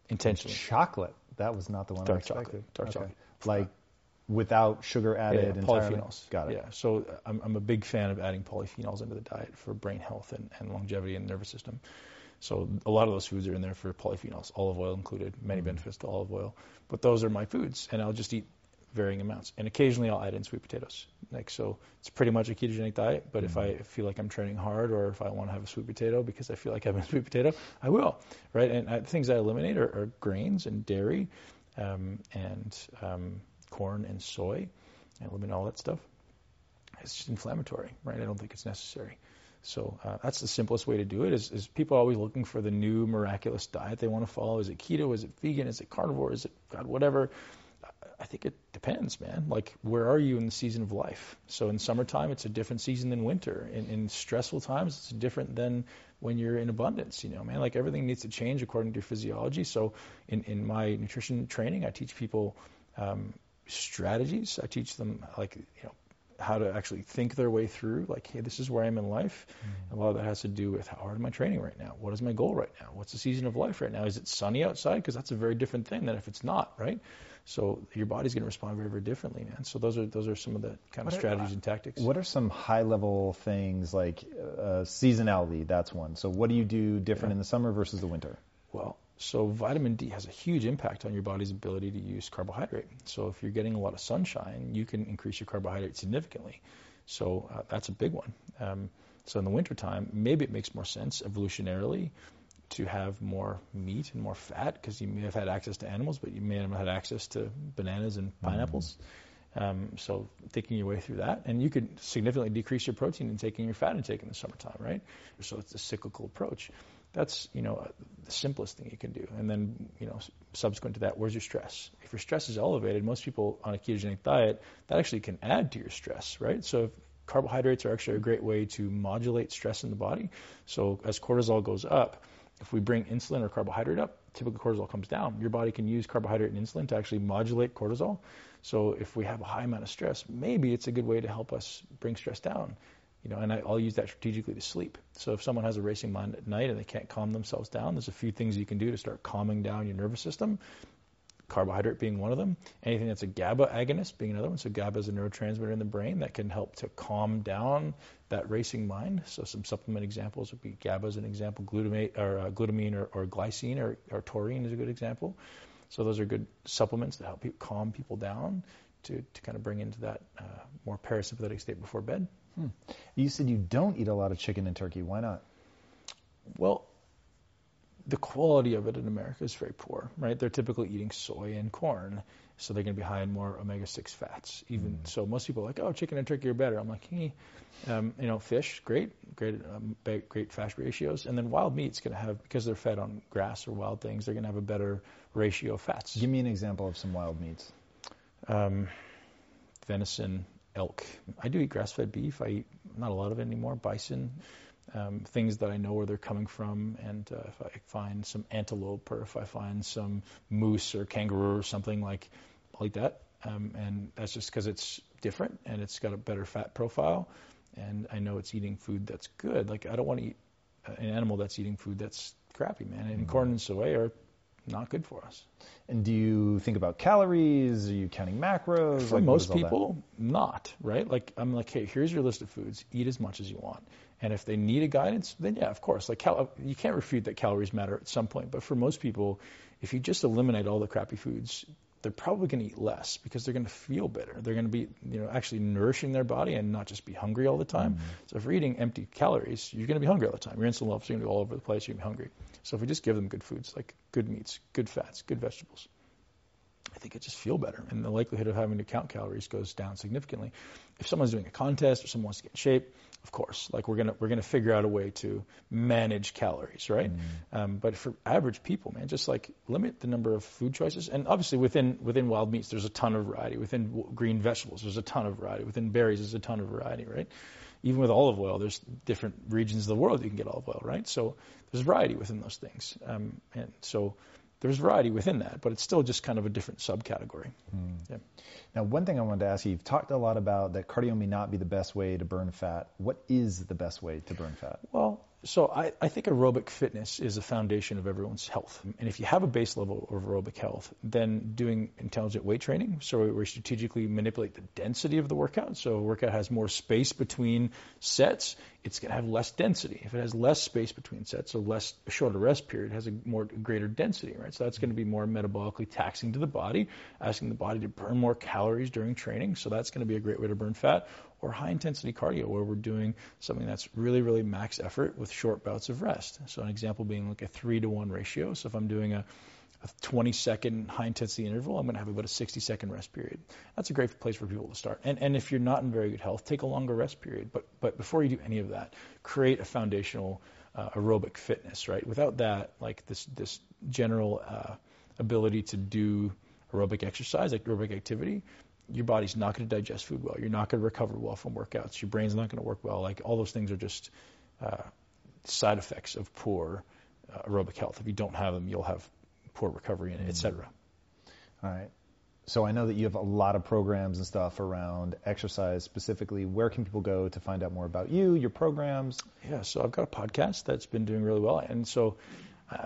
Intentionally. Chocolate? That was not the one I expected. Dark chocolate. Like without sugar added entirely? Polyphenols. Got it. Yeah, so I'm a big fan of adding polyphenols into the diet for brain health and longevity and the nervous system. So a lot of those foods are in there for polyphenols, olive oil included, many benefits to olive oil. But those are my foods, and I'll just eat varying amounts. And occasionally I'll add in sweet potatoes. Like, so it's pretty much a ketogenic diet, but if I feel like I'm training hard, or if I want to have a sweet potato because I feel like having a sweet potato, I will, right? And things I eliminate are grains and dairy and corn and soy. I eliminate all that stuff. It's just inflammatory, right? I don't think it's necessary. So that's the simplest way to do it. Is people are always looking for the new miraculous diet they want to follow. Is it keto? Is it vegan? Is it carnivore? Is it God, whatever? I think it depends, man. Like, where are you in the season of life? So in summertime, it's a different season than winter. In stressful times, it's different than when you're in abundance, you know, man. Like, everything needs to change according to your physiology. So in my nutrition training, I teach people strategies. I teach them, like, you know, how to actually think their way through, like, hey, this is where I am in life. Mm-hmm. A lot of that has to do with how hard am I training right now? What is my goal right now? What's the season of life right now? Is it sunny outside? Because that's a very different thing than if it's not, right? So your body's going to respond very, very differently, man. So those are some of the kind of strategies and tactics. What are some high-level things, like seasonality? That's one. So what do you do different in the summer versus the winter? Well, so vitamin D has a huge impact on your body's ability to use carbohydrate. So if you're getting a lot of sunshine, you can increase your carbohydrate significantly. So that's a big one. So in the wintertime, maybe it makes more sense evolutionarily to have more meat and more fat, because you may have had access to animals, but you may not have had access to bananas and pineapples. So thinking your way through that. And you could significantly decrease your protein intake and your fat intake in the summertime, right? So it's a cyclical approach. That's, you know, the simplest thing you can do. And then, you know, subsequent to that, where's your stress? If your stress is elevated, most people on a ketogenic diet, that actually can add to your stress, right? So if carbohydrates are actually a great way to modulate stress in the body. So as cortisol goes up, if we bring insulin or carbohydrate up, typically cortisol comes down. Your body can use carbohydrate and insulin to actually modulate cortisol. So if we have a high amount of stress, maybe it's a good way to help us bring stress down. You know, and I'll use that strategically to sleep. So if someone has a racing mind at night and they can't calm themselves down, there's a few things you can do to start calming down your nervous system, carbohydrate being one of them, anything that's a GABA agonist being another one. So GABA is a neurotransmitter in the brain that can help to calm down that racing mind. So some supplement examples would be GABA as an example, glutamine or glycine or taurine is a good example. So those are good supplements that help you calm people down to kind of bring into that more parasympathetic state before bed. You said you don't eat a lot of chicken and turkey. Why not? Well, the quality of it in America is very poor, right? They're typically eating soy and corn, so they're going to be high in more omega-6 fats. Even so, most people are like, oh, chicken and turkey are better. I'm like, hey, you know, fish, great fat ratios. And then wild meat's going to have, because they're fed on grass or wild things, they're going to have a better ratio of fats. Give me an example of some wild meats. Venison. Elk. I do eat grass-fed beef. I eat not a lot of it anymore. Bison, things that I know where they're coming from. And if I find some antelope or if I find some moose or kangaroo or something, like, I'll eat that. And that's just because it's different and it's got a better fat profile. And I know it's eating food that's good. Like, I don't want to eat an animal that's eating food that's crappy, man. And corn and soy are not good for us. And do you think about calories? Are you counting macros? For most people, not, right? Like, I'm like, hey, here's your list of foods. Eat as much as you want. And if they need a guidance, then yeah, of course. Like, you can't refute that calories matter at some point. But for most people, if you just eliminate all the crappy foods, they're probably going to eat less because they're going to feel better. They're going to be, you know, actually nourishing their body and not just be hungry all the time. So if you're eating empty calories, you're going to be hungry all the time. Your insulin levels are going to be all over the place. You're going to be hungry. So if we just give them good foods, like good meats, good fats, good vegetables, I think it just feel better. And the likelihood of having to count calories goes down significantly. If someone's doing a contest or someone wants to get in shape, of course, like, we're going to figure out a way to manage calories, right? But for average people, man, just like limit the number of food choices. And obviously within wild meats, there's a ton of variety. Within green vegetables, there's a ton of variety. Within berries, there's a ton of variety, right? Even with olive oil, there's different regions of the world you can get olive oil, right? So there's variety within those things. And so there's variety within that, but it's still just kind of a different subcategory. Yeah. Now, one thing I wanted to ask you, you've talked a lot about that cardio may not be the best way to burn fat. What is the best way to burn fat? Well, so I think aerobic fitness is the foundation of everyone's health. And if you have a base level of aerobic health, then doing intelligent weight training, so we strategically manipulate the density of the workout, so a workout has more space between sets, it's going to have less density. If it has less space between sets, so less a shorter rest period, it has a more greater density, right? So that's going to be more metabolically taxing to the body, asking the body to burn more calories during training. So that's going to be a great way to burn fat. Or high intensity cardio, where we're doing something that's really, really max effort with short bouts of rest. So an example being like a 3-to-1 ratio. So if I'm doing a 20-second high-intensity interval, I'm going to have about a 60-second rest period. That's a great place for people to start. And if you're not in very good health, take a longer rest period. But before you do any of that, create a foundational aerobic fitness, right? Without that, like this general ability to do aerobic exercise, like aerobic activity, your body's not going to digest food well. You're not going to recover well from workouts. Your brain's not going to work well. Like all those things are just side effects of poor aerobic health. If you don't have them, you'll have poor recovery, and et cetera. All right. So I know that you have a lot of programs and stuff around exercise specifically. Where can people go to find out more about you, your programs? Yeah, so I've got a podcast that's been doing really well. And so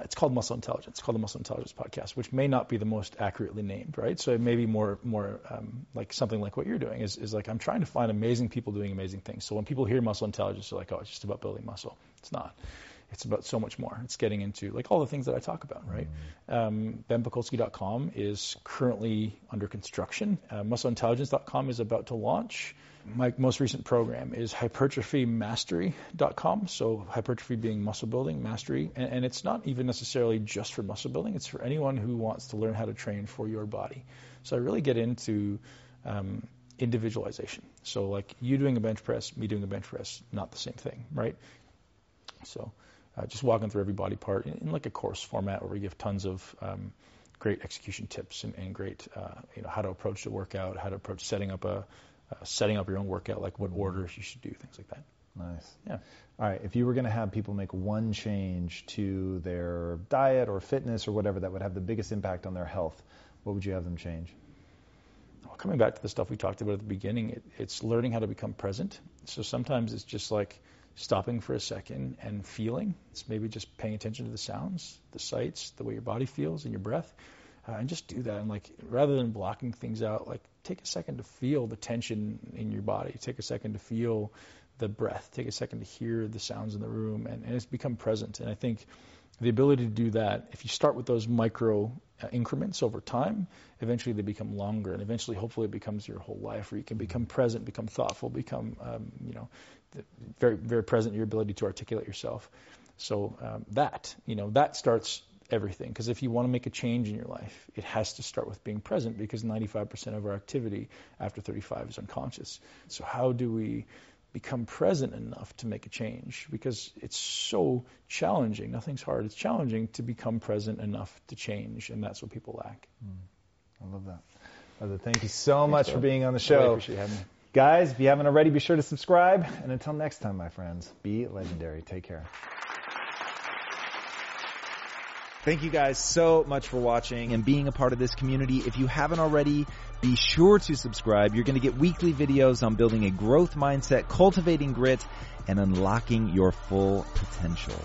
it's called Muscle Intelligence. It's called the Muscle Intelligence Podcast, which may not be the most accurately named, right? So it may be more like something like what you're doing is like I'm trying to find amazing people doing amazing things. So when people hear Muscle Intelligence, they're like, oh, it's just about building muscle. It's not. It's about so much more. It's getting into like all the things that I talk about, right? BenPakulski.com is currently under construction. MuscleIntelligence.com is about to launch. My most recent program is hypertrophymastery.com. So hypertrophy being muscle building, mastery. And it's not even necessarily just for muscle building. It's for anyone who wants to learn how to train for your body. So I really get into individualization. So like you doing a bench press, me doing a bench press, not the same thing, right? So just walking through every body part in like a course format where we give tons of great execution tips and great, how to approach the workout, how to approach setting up your own workout, like what orders you should do, things like that. Nice. Yeah. All right. If you were going to have people make one change to their diet or fitness or whatever that would have the biggest impact on their health, what would you have them change? Well, coming back to the stuff we talked about at the beginning, it's learning how to become present. So sometimes it's just like stopping for a second and feeling. It's maybe just paying attention to the sounds, the sights, the way your body feels and your breath. And just do that. And like, rather than blocking things out, like take a second to feel the tension in your body. Take a second to feel the breath. Take a second to hear the sounds in the room. And it's become present. And I think the ability to do that, if you start with those micro increments over time, eventually they become longer. And eventually, hopefully, it becomes your whole life where you can become present, become thoughtful, become, very, very present in your ability to articulate yourself. So that starts everything. Because if you want to make a change in your life, it has to start with being present, because 95% of our activity after 35 is unconscious. So how do we become present enough to make a change? Because it's so challenging. Nothing's hard. It's challenging to become present enough to change. And that's what people lack. I love that. Brother, thank you so much for being on the show. I really appreciate having me. Guys, if you haven't already, be sure to subscribe. And until next time, my friends, be legendary. Take care. Thank you guys so much for watching and being a part of this community. If you haven't already, be sure to subscribe. You're going to get weekly videos on building a growth mindset, cultivating grit, and unlocking your full potential.